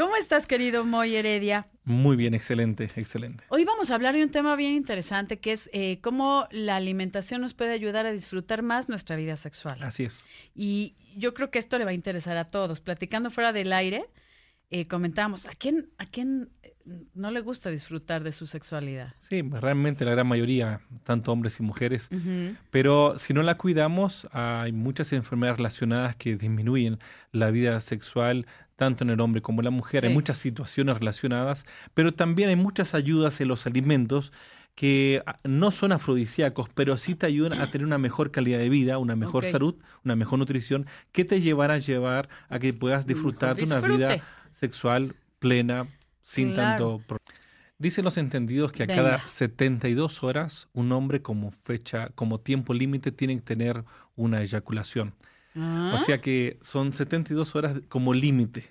¿Cómo estás, querido Moy Heredia? Muy bien, excelente, excelente. Hoy vamos a hablar de un tema bien interesante, que es cómo la alimentación nos puede ayudar a disfrutar más nuestra vida sexual. Así es. Y yo creo que esto le va a interesar a todos. Platicando fuera del aire, comentábamos, ¿a quién no le gusta disfrutar de su sexualidad? Sí, realmente la gran mayoría, tanto hombres y mujeres. Uh-huh. Pero si no la cuidamos, hay muchas enfermedades relacionadas que disminuyen la vida sexual, tanto en el hombre como en la mujer. Sí. Hay muchas situaciones relacionadas, pero también hay muchas ayudas en los alimentos que no son afrodisíacos, pero sí te ayudan a tener una mejor calidad de vida, una mejor salud, una mejor nutrición, que te llevará a que puedas disfrutar de una vida sexual plena, sin tanto problema. Dicen los entendidos que a cada 72 horas un hombre como tiempo límite tiene que tener una eyaculación. Ah. O sea que son 72 horas como límite.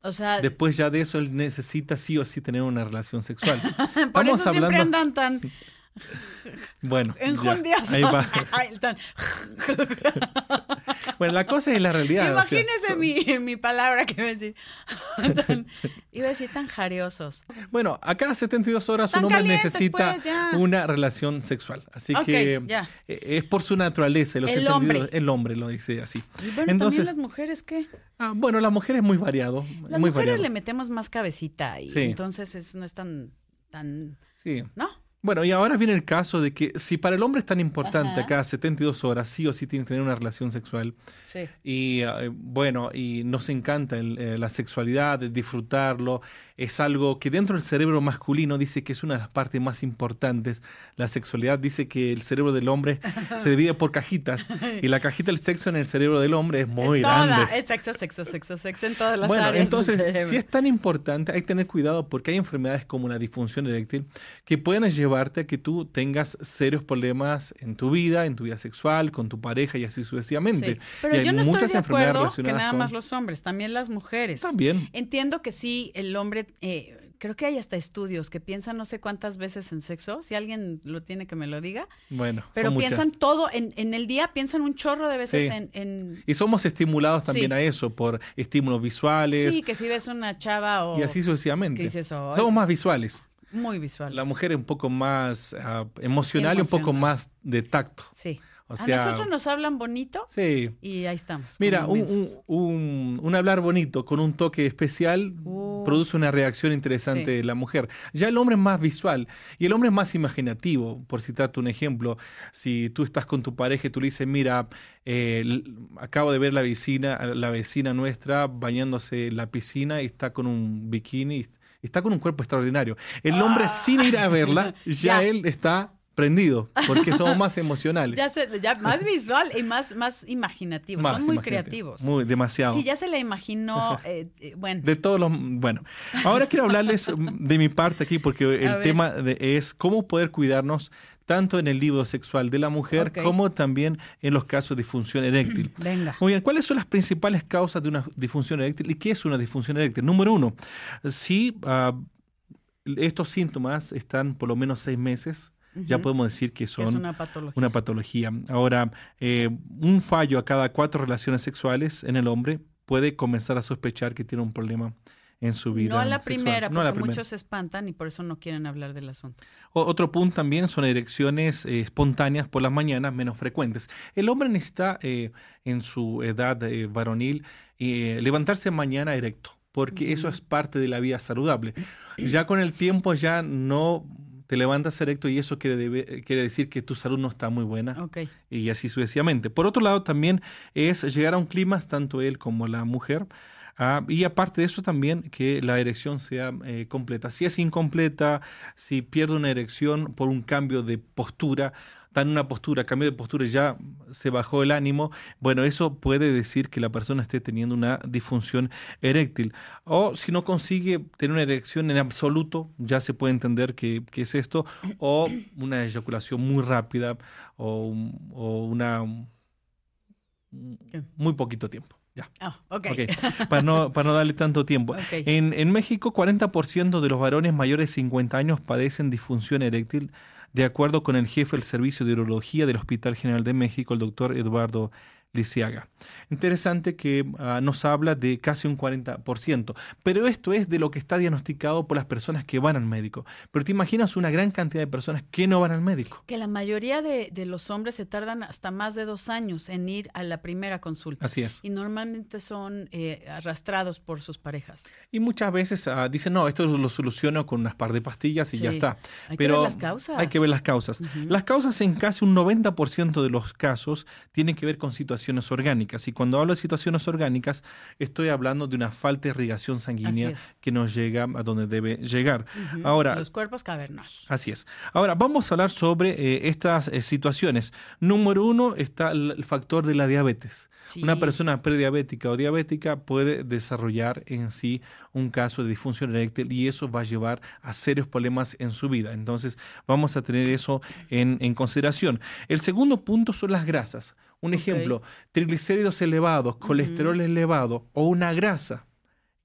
O sea, después ya de eso él necesita sí o sí tener una relación sexual. Por eso siempre andan tan enjundiosos. Bueno, la cosa es la realidad. Imagínese, o sea, mi palabra que iba a decir. Tan jareosos. Bueno, a cada 72 horas tan un hombre necesita una relación sexual. Así que es por su naturaleza. El hombre lo dice así. Y bueno, entonces, ¿también las mujeres qué? Bueno, las mujeres muy variado. Las mujeres le metemos más cabecita y entonces no es tan ¿no? Bueno, y ahora viene el caso de que si para el hombre es tan importante a cada 72 horas, sí o sí tiene que tener una relación sexual, y bueno, y nos encanta la sexualidad, disfrutarlo, es algo que dentro del cerebro masculino dice que es una de las partes más importantes. La sexualidad dice que el cerebro del hombre se divide por cajitas, y la cajita del sexo en el cerebro del hombre es muy grande. Es sexo en todas las áreas. Entonces, del cerebro. Si es tan importante, hay que tener cuidado porque hay enfermedades como la disfunción eréctil que pueden llevar a que tú tengas serios problemas en tu vida sexual, con tu pareja y así sucesivamente. Sí, pero yo no estoy de acuerdo que nada más los hombres, también las mujeres. También. Entiendo que sí, el hombre, creo que hay hasta estudios que piensan no sé cuántas veces en sexo, si alguien lo tiene que me lo diga. Bueno, pero piensan todo, en el día piensan un chorro de veces Y somos estimulados también a eso, por estímulos visuales. Sí, que si ves una chava o... Y así sucesivamente. ¿Qué dices? Somos más visuales. Muy visual. La mujer es un poco más emocional y un poco más de tacto. Sí. O sea, a nosotros nos hablan bonito y ahí estamos. Mira, un hablar bonito con un toque especial produce una reacción interesante de la mujer. Ya el hombre es más visual y el hombre es más imaginativo. Por citarte un ejemplo, si tú estás con tu pareja y tú le dices, mira, acabo de ver la vecina nuestra bañándose en la piscina y está con un bikini y está con un cuerpo extraordinario. El hombre, sin ir a verla, él está prendido, porque somos más emocionales. Ya más visual y más imaginativo. Son muy creativos. Muy, demasiado. Sí, ya se la imaginó, bueno. De todos los... Bueno, ahora quiero hablarles de mi parte aquí, porque el tema es cómo poder cuidarnos tanto en el libido sexual de la mujer como también en los casos de disfunción eréctil. Venga. Muy bien, ¿cuáles son las principales causas de una disfunción eréctil? ¿Y qué es una disfunción eréctil? Número 1, si estos síntomas están por lo menos 6 meses, ya podemos decir que son una patología. Ahora, un fallo a cada 4 relaciones sexuales en el hombre puede comenzar a sospechar que tiene un problema en su vida sexual. No a la primera, porque muchos se espantan y por eso no quieren hablar del asunto. Otro punto también son erecciones espontáneas por las mañanas menos frecuentes. El hombre necesita en su edad varonil levantarse mañana erecto, porque eso es parte de la vida saludable. Ya con el tiempo ya no te levantas erecto y eso quiere decir que tu salud no está muy buena y así sucesivamente. Por otro lado también es llegar a un clímax tanto él como la mujer. Y aparte de eso también que la erección sea completa. Si es incompleta, si pierde una erección por un cambio de postura, cambio de postura, ya se bajó el ánimo, bueno, eso puede decir que la persona esté teniendo una disfunción eréctil. O si no consigue tener una erección en absoluto, ya se puede entender que es esto, o una eyaculación muy rápida, o muy poquito tiempo. Ya. Para no darle tanto tiempo. En México, 40% de los varones mayores de 50 años padecen disfunción eréctil, de acuerdo con el jefe del Servicio de Urología del Hospital General de México, el doctor Eduardo Lisiaga. Interesante que nos habla de casi un 40%, pero esto es de lo que está diagnosticado por las personas que van al médico. Pero te imaginas una gran cantidad de personas que no van al médico. Que la mayoría de los hombres se tardan hasta más de 2 años en ir a la primera consulta. Así es. Y normalmente son arrastrados por sus parejas. Y muchas veces dicen, no, esto lo soluciono con unas par de pastillas y sí, ya está. Hay pero que ver las causas. Hay que ver las causas. Uh-huh. Las causas en casi un 90% de los casos tienen que ver con situaciones orgánicas. Y cuando hablo de situaciones orgánicas, estoy hablando de una falta de irrigación sanguínea que no llega a donde debe llegar. Uh-huh. Ahora, los cuerpos cavernosos. Así es. Ahora, vamos a hablar sobre estas situaciones. Número 1 está el factor de la diabetes. Sí. Una persona prediabética o diabética puede desarrollar en sí un caso de disfunción eréctil y eso va a llevar a serios problemas en su vida. Entonces, vamos a tener eso en consideración. El segundo punto son las grasas. Un ejemplo, triglicéridos elevados, colesterol elevado o una grasa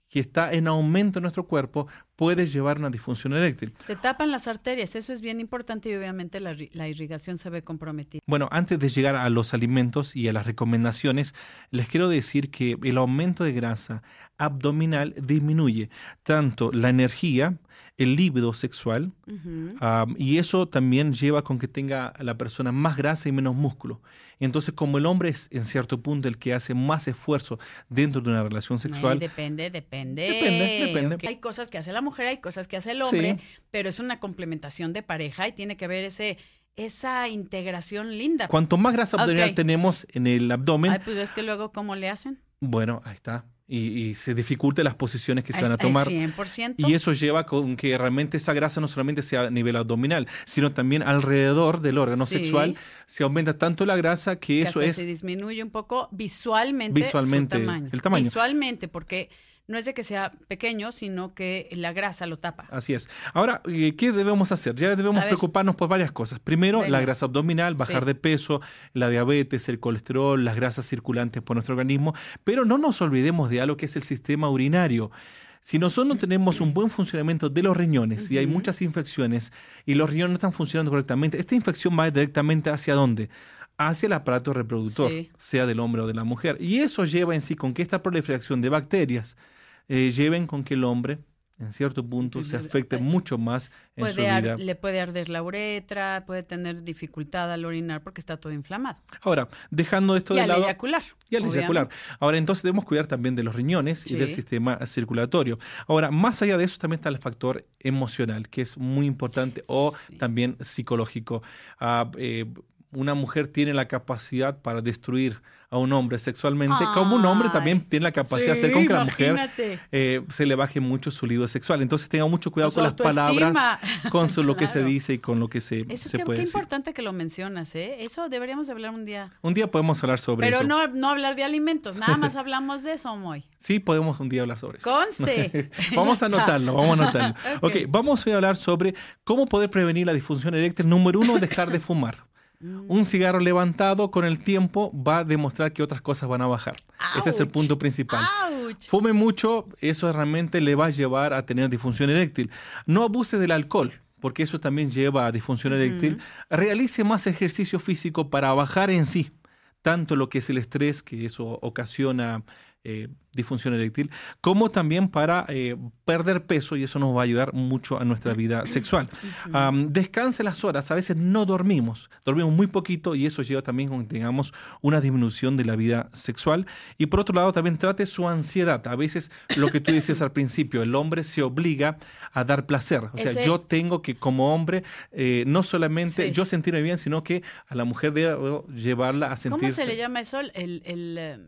que está en aumento en nuestro cuerpo puede llevar a una disfunción eréctil. Se tapan las arterias, eso es bien importante y obviamente la irrigación se ve comprometida. Bueno, antes de llegar a los alimentos y a las recomendaciones, les quiero decir que el aumento de grasa abdominal disminuye tanto la energía, el líbido sexual, y eso también lleva con que tenga la persona más grasa y menos músculo. Entonces, como el hombre es en cierto punto el que hace más esfuerzo dentro de una relación sexual... Ay, depende. Okay. Hay cosas que hace la mujer, hay cosas que hace el hombre, sí, pero es una complementación de pareja y tiene que haber esa integración linda. Cuanto más grasa abdominal tenemos en el abdomen... Ay, pues es que luego, ¿cómo le hacen? Bueno, ahí está. Y se dificultan las posiciones que se van a tomar. 100%. Y eso lleva con que realmente esa grasa no solamente sea a nivel abdominal, sino también alrededor del órgano sexual. Se aumenta tanto la grasa que eso es... se disminuye un poco visualmente su tamaño. El tamaño. Visualmente, porque... No es de que sea pequeño, sino que la grasa lo tapa. Así es. Ahora, ¿qué debemos hacer? Ya debemos preocuparnos por varias cosas. Primero, la grasa abdominal, bajar de peso, la diabetes, el colesterol, las grasas circulantes por nuestro organismo. Pero no nos olvidemos de algo que es el sistema urinario. Si nosotros no tenemos un buen funcionamiento de los riñones y hay muchas infecciones y los riñones no están funcionando correctamente, esta infección va directamente ¿hacia dónde? Hacia el aparato reproductor, sea del hombre o de la mujer. Y eso lleva en sí con que esta proliferación de bacterias lleven con que el hombre, en cierto punto, se afecte mucho más en su vida. Le puede arder la uretra, puede tener dificultad al orinar porque está todo inflamado. Ahora, dejando esto de lado... Y al eyacular. Ahora, entonces, debemos cuidar también de los riñones y del sistema circulatorio. Ahora, más allá de eso, también está el factor emocional, que es muy importante, o también psicológico. Una mujer tiene la capacidad para destruir a un hombre sexualmente, como un hombre también tiene la capacidad de hacer con que la mujer se le baje mucho su libido sexual. Entonces tenga mucho cuidado con las palabras, con lo que se dice y con lo que se puede decir. Qué importante que lo mencionas, ¿eh? Eso deberíamos hablar un día. Un día podemos hablar sobre eso. Pero no hablar de alimentos, nada más hablamos de eso, Moy. Sí, podemos un día hablar sobre eso. ¡Conste! vamos a anotarlo. Okay, vamos a hablar sobre cómo poder prevenir la disfunción eréctil. Número 1, dejar de fumar. Un cigarro levantado con el tiempo va a demostrar que otras cosas van a bajar. ¡Auch! Este es el punto principal. ¡Auch! Fume mucho, eso realmente le va a llevar a tener disfunción eréctil. No abuse del alcohol, porque eso también lleva a disfunción eréctil. Realice más ejercicio físico para bajar en sí tanto lo que es el estrés, que eso ocasiona disfunción eréctil, como también para perder peso, y eso nos va a ayudar mucho a nuestra vida sexual. Descanse las horas, a veces no dormimos muy poquito y eso lleva también con que tengamos una disminución de la vida sexual. Y por otro lado también trate su ansiedad. A veces lo que tú dices al principio, el hombre se obliga a dar placer, o sea, yo tengo que como hombre no solamente yo sentirme bien, sino que a la mujer debo llevarla a sentirse. ¿Cómo se le llama eso?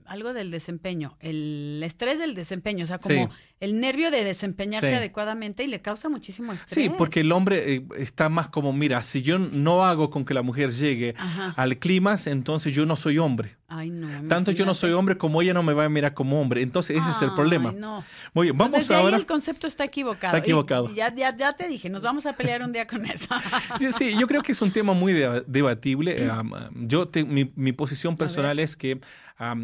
Algo del desempeño. El estrés del desempeño, o sea, como el nervio de desempeñarse adecuadamente, y le causa muchísimo estrés. Sí, porque el hombre está más como, mira, si yo no hago con que la mujer llegue al clímax, entonces yo no soy hombre. Ay, no. Tanto yo no soy hombre como ella no me va a mirar como hombre. Entonces ese es el problema. Ay, no. Muy bien, vamos entonces, ahora. Ahí el concepto está equivocado. Está equivocado. Y ya te dije, nos vamos a pelear un día con eso. Sí, yo creo que es un tema muy debatible. Mi posición personal es que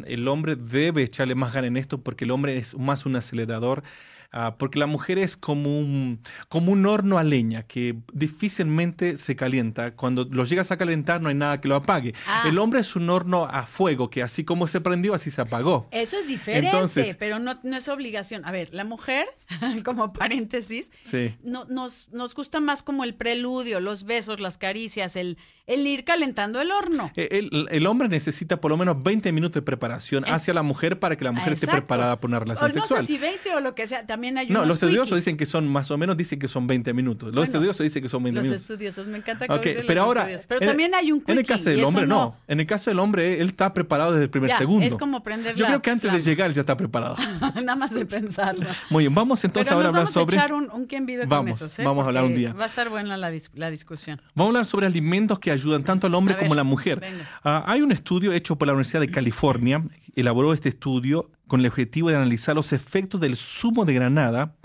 el hombre debe echarle más gana en esto porque el hombre es más un acelerador. porque la mujer es como un horno a leña que difícilmente se calienta. Cuando lo llegas a calentar no hay nada que lo apague. El hombre es un horno a fuego que así como se prendió, así se apagó. Eso es diferente. Entonces, pero no es obligación. A ver, la mujer, como paréntesis, sí, nos gusta más como el preludio, los besos, las caricias, el ir calentando el horno. El hombre necesita por lo menos 20 minutos de preparación hacia la mujer para que la mujer esté preparada para una relación sexual. No sé si 20 o lo que sea, también hay unos los estudiosos wikis. Dicen que son más o menos, dicen que son 20 minutos. Los estudiosos, me encanta que dicen pero los ahora, estudiosos. Pero también hay un quickie. En el caso del hombre, no. En el caso del hombre, él está preparado desde el primer segundo. Es como prender la creo que antes de llegar ya está preparado. Nada más de pensarlo. Muy bien, vamos entonces ahora a hablar sobre... Pero nos vamos a echar un quién vive con esos, ¿eh? Vamos a hablar un día. Va a estar buena la discusión. Vamos a hablar sobre alimentos que ayudan tanto al hombre como a la mujer. Hay un estudio hecho por la Universidad de California, elaboró este estudio con el objetivo de analizar los efectos del zumo de granada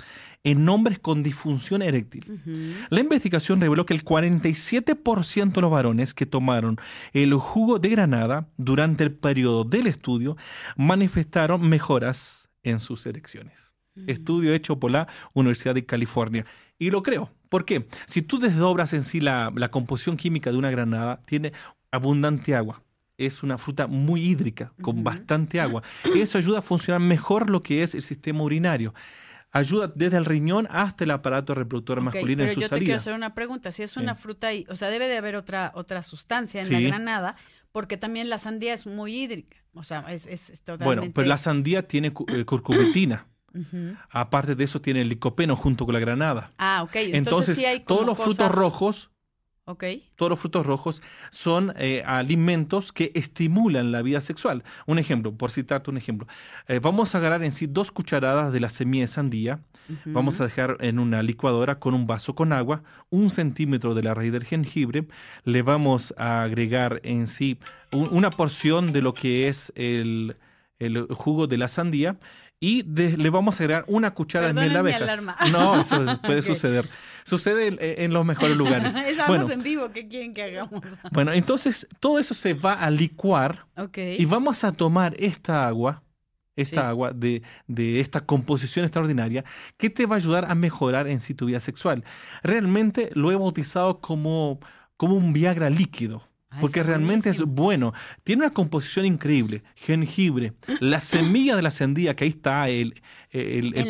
en hombres con disfunción eréctil. La investigación reveló que el 47% de los varones que tomaron el jugo de granada durante el periodo del estudio manifestaron mejoras en sus erecciones. Estudio hecho por la Universidad de California. Y lo creo. ¿Por qué? Si tú desdobras en sí la composición química de una granada, tiene abundante agua. Es una fruta muy hídrica, con bastante agua. Eso ayuda a funcionar mejor lo que es el sistema urinario. Ayuda desde el riñón hasta el aparato reproductor masculino en su salida. Pero yo te quiero hacer una pregunta. Si es una fruta, o sea, debe de haber otra sustancia en la granada, porque también la sandía es muy hídrica. O sea, es totalmente... Bueno, pero la sandía tiene curcubitina. Aparte de eso tiene el licopeno junto con la granada. Entonces sí hay como todos los frutos rojos... Todos los frutos rojos son alimentos que estimulan la vida sexual. Un ejemplo, por citarte un ejemplo, vamos a agarrar en sí 2 cucharadas de la semilla de sandía, vamos a dejar en una licuadora con un vaso con agua, 1 centímetro de la raíz del jengibre, le vamos a agregar en sí una porción de lo que es el jugo de la sandía y le vamos a agregar 1 cuchara de miel de abejas. Alarma. No, eso puede suceder. Sucede en los mejores lugares. Estamos en vivo, ¿qué quieren que hagamos? Bueno, entonces todo eso se va a licuar y vamos a tomar esta agua, agua de esta composición extraordinaria que te va a ayudar a mejorar en sí tu vida sexual. Realmente lo he bautizado como un Viagra líquido. Porque realmente es bueno. Tiene una composición increíble. Jengibre, la semilla de la sandía, que ahí está el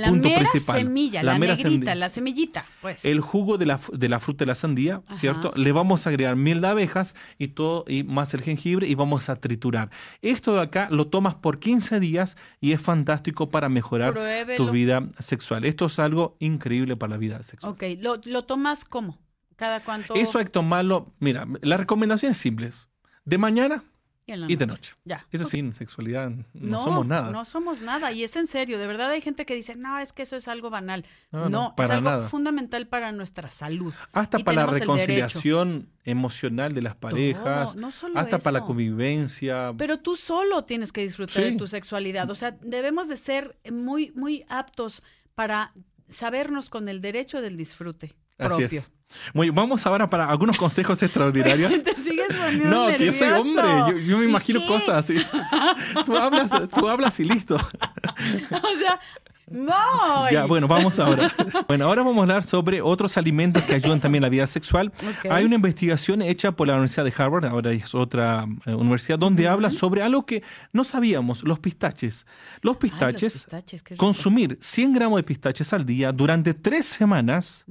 punto principal. Semilla, la mera negrita, sandía. La semillita. Pues. El jugo de la fruta de la sandía, ¿cierto? Le vamos a agregar miel de abejas y todo, y más el jengibre, y vamos a triturar. Esto de acá lo tomas por 15 días y es fantástico para mejorar tu vida sexual. Esto es algo increíble para la vida sexual. ¿Lo tomas cómo? ¿Cada cuánto? Eso hay que tomarlo. Mira, las recomendaciones simples. De mañana y de noche. Ya. Eso sin sexualidad no somos nada. No somos nada. Y es en serio. De verdad hay gente que dice, no, es que eso es algo banal. No, es algo fundamental para nuestra salud. Hasta para la reconciliación emocional de las parejas. No solo hasta eso. Para la convivencia. Pero tú solo tienes que disfrutar de tu sexualidad. O sea, debemos de ser muy, muy aptos para sabernos con el derecho del disfrute propio. Así es. Muy, vamos ahora para algunos consejos extraordinarios. Te sigues poniendo nervioso. Que yo soy hombre, yo me imagino cosas así. Tú hablas y listo. O sea, no. Ya, bueno, vamos ahora. Bueno, ahora vamos a hablar sobre otros alimentos que ayudan también a la vida sexual. Hay una investigación hecha por la Universidad de Harvard, ahora es otra universidad, donde habla sobre algo que no sabíamos, los pistaches. Los pistaches consumir 100 gramos de pistaches al día durante 3 semanas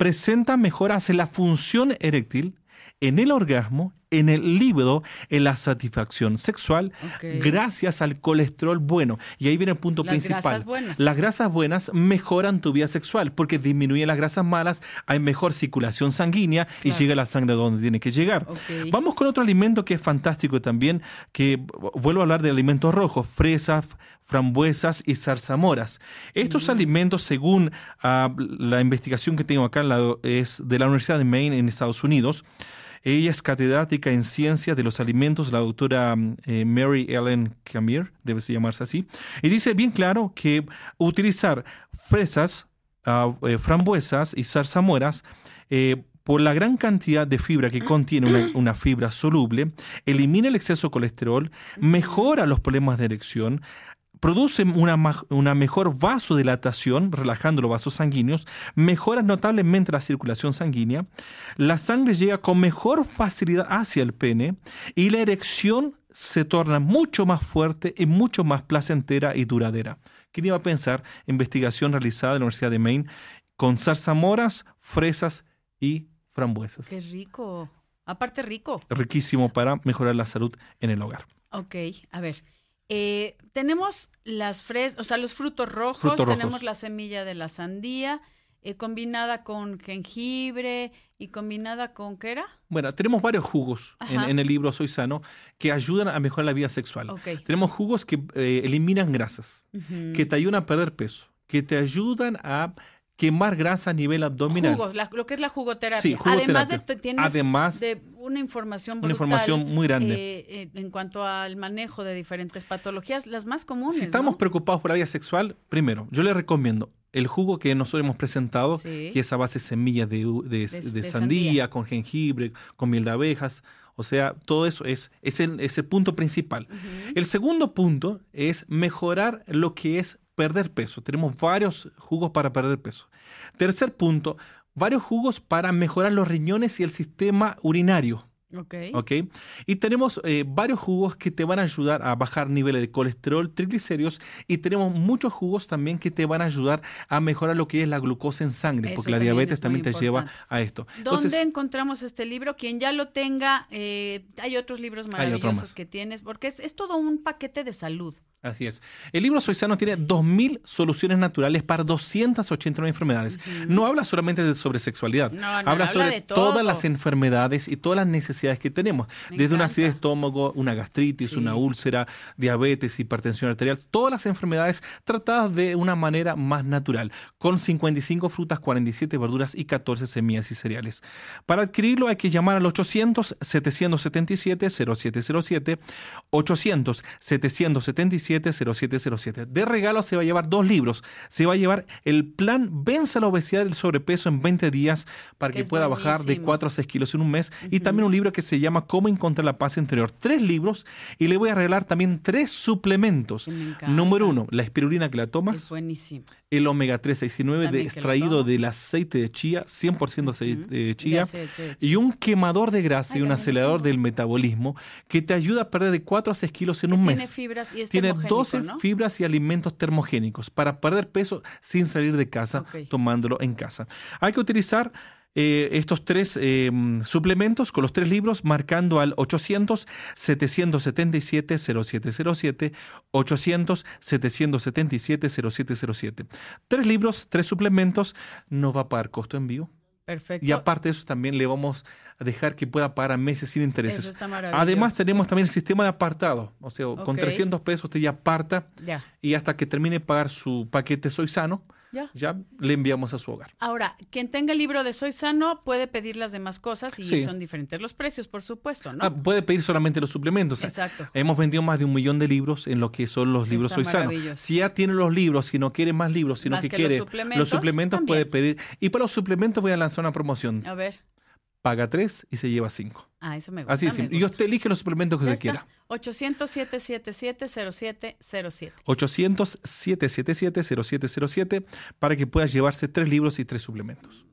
presenta mejoras en la función eréctil, en el orgasmo, en el líbido, en la satisfacción sexual, gracias al colesterol bueno. Y ahí viene el punto principal. Las grasas buenas mejoran tu vida sexual porque disminuyen las grasas malas, hay mejor circulación sanguínea y llega la sangre donde tiene que llegar. Vamos con otro alimento que es fantástico también, que vuelvo a hablar de alimentos rojos, fresas, frambuesas y zarzamoras. Estos alimentos, según la investigación que tengo acá, es de la Universidad de Maine en Estados Unidos. Ella es catedrática en Ciencias de los Alimentos, la doctora Mary Ellen Camir, debe llamarse así, y dice bien claro que utilizar fresas, frambuesas y zarzamoras por la gran cantidad de fibra que contiene una fibra soluble, elimina el exceso de colesterol, mejora los problemas de erección, produce una mejor vasodilatación, relajando los vasos sanguíneos, mejora notablemente la circulación sanguínea, la sangre llega con mejor facilidad hacia el pene y la erección se torna mucho más fuerte y mucho más placentera y duradera. ¿Quién iba a pensar? Investigación realizada en la Universidad de Maine con zarzamoras, fresas y frambuesas. ¡Qué rico! Aparte rico. Riquísimo para mejorar la salud en el hogar. Ok, a ver. Tenemos las fresas, o sea, los frutos rojos, tenemos la semilla de la sandía, combinada con jengibre y combinada con, ¿qué era? Bueno, tenemos varios jugos en el libro Soy Sano que ayudan a mejorar la vida sexual. Okay. Tenemos jugos que eliminan grasas, que te ayudan a perder peso, que te ayudan a quemar grasa a nivel abdominal. Jugos, lo que es la jugoterapia. Sí, jugoterapia. Además de una información brutal, una información muy grande en cuanto al manejo de diferentes patologías, las más comunes. Si estamos preocupados por la vida sexual, primero, yo les recomiendo el jugo que nosotros hemos presentado, que es a base de semillas de sandía, con jengibre, con miel de abejas. O sea, todo eso es el punto principal. Uh-huh. El segundo punto es mejorar lo que es perder peso. Tenemos varios jugos para perder peso. Tercer punto, varios jugos para mejorar los riñones y el sistema urinario. Okay. Y tenemos varios jugos que te van a ayudar a bajar niveles de colesterol, triglicéridos, y tenemos muchos jugos también que te van a ayudar a mejorar lo que es la glucosa en sangre, eso porque la diabetes también te lleva a esto. ¿Dónde encontramos este libro? Quien ya lo tenga, hay otros libros maravillosos que tienes, porque es todo un paquete de salud. Así es. El libro Soy Sano tiene 2,000 soluciones naturales para 289 enfermedades. Uh-huh. No habla solamente sobre sexualidad. Habla sobre todas las enfermedades y todas las necesidades que tenemos. Desde una acidez de estómago, una gastritis, una úlcera, diabetes, hipertensión arterial. Todas las enfermedades tratadas de una manera más natural. Con 55 frutas, 47 verduras y 14 semillas y cereales. Para adquirirlo hay que llamar al 800-777-0707. 800-777-0707. De regalo se va a llevar 2 libros. Se va a llevar el plan Vence la obesidad y el sobrepeso en 20 días para que pueda bajar de 4 a 6 kilos en un mes. Uh-huh. Y también un libro que se llama Cómo encontrar la paz interior. 3 libros y le voy a regalar también 3 suplementos. Número 1, la espirulina que la tomas. Es buenísimo. El omega 3 69 extraído del aceite de chía, 100% aceite de chía. Y un quemador de grasa y un acelerador del metabolismo que te ayuda a perder de 4 a 6 kilos en un mes. Tiene fibras y tiene 12 fibras y alimentos termogénicos para perder peso sin salir de casa, tomándolo en casa. Hay que utilizar estos 3 suplementos con los 3 libros marcando al 800-777-0707, 800-777-0707. 3 libros, 3 suplementos, no va a pagar costo de envío. Perfecto. Y aparte de eso también le vamos a dejar que pueda pagar a meses sin intereses. Eso está maravilloso. Además tenemos también el sistema de apartado. O sea, con $300 usted ya aparta y hasta que termine de pagar su paquete Soy Sano, ya le enviamos a su hogar. Ahora, quien tenga el libro de Soy Sano puede pedir las demás cosas y son diferentes los precios, por supuesto, ¿no? Puede pedir solamente los suplementos. Exacto. Hemos vendido más de 1,000,000 de libros en lo que son los libros Soy Sano. Si ya tiene los libros, si no quiere más libros, sino más que quiere los suplementos puede pedir. Y para los suplementos voy a lanzar una promoción. A ver. Paga 3 y se lleva 5. Ah, eso me gusta. Así es. Y usted elige los suplementos que usted quiera. 800-777-0707. 800-777-0707 para que pueda llevarse 3 libros y 3 suplementos.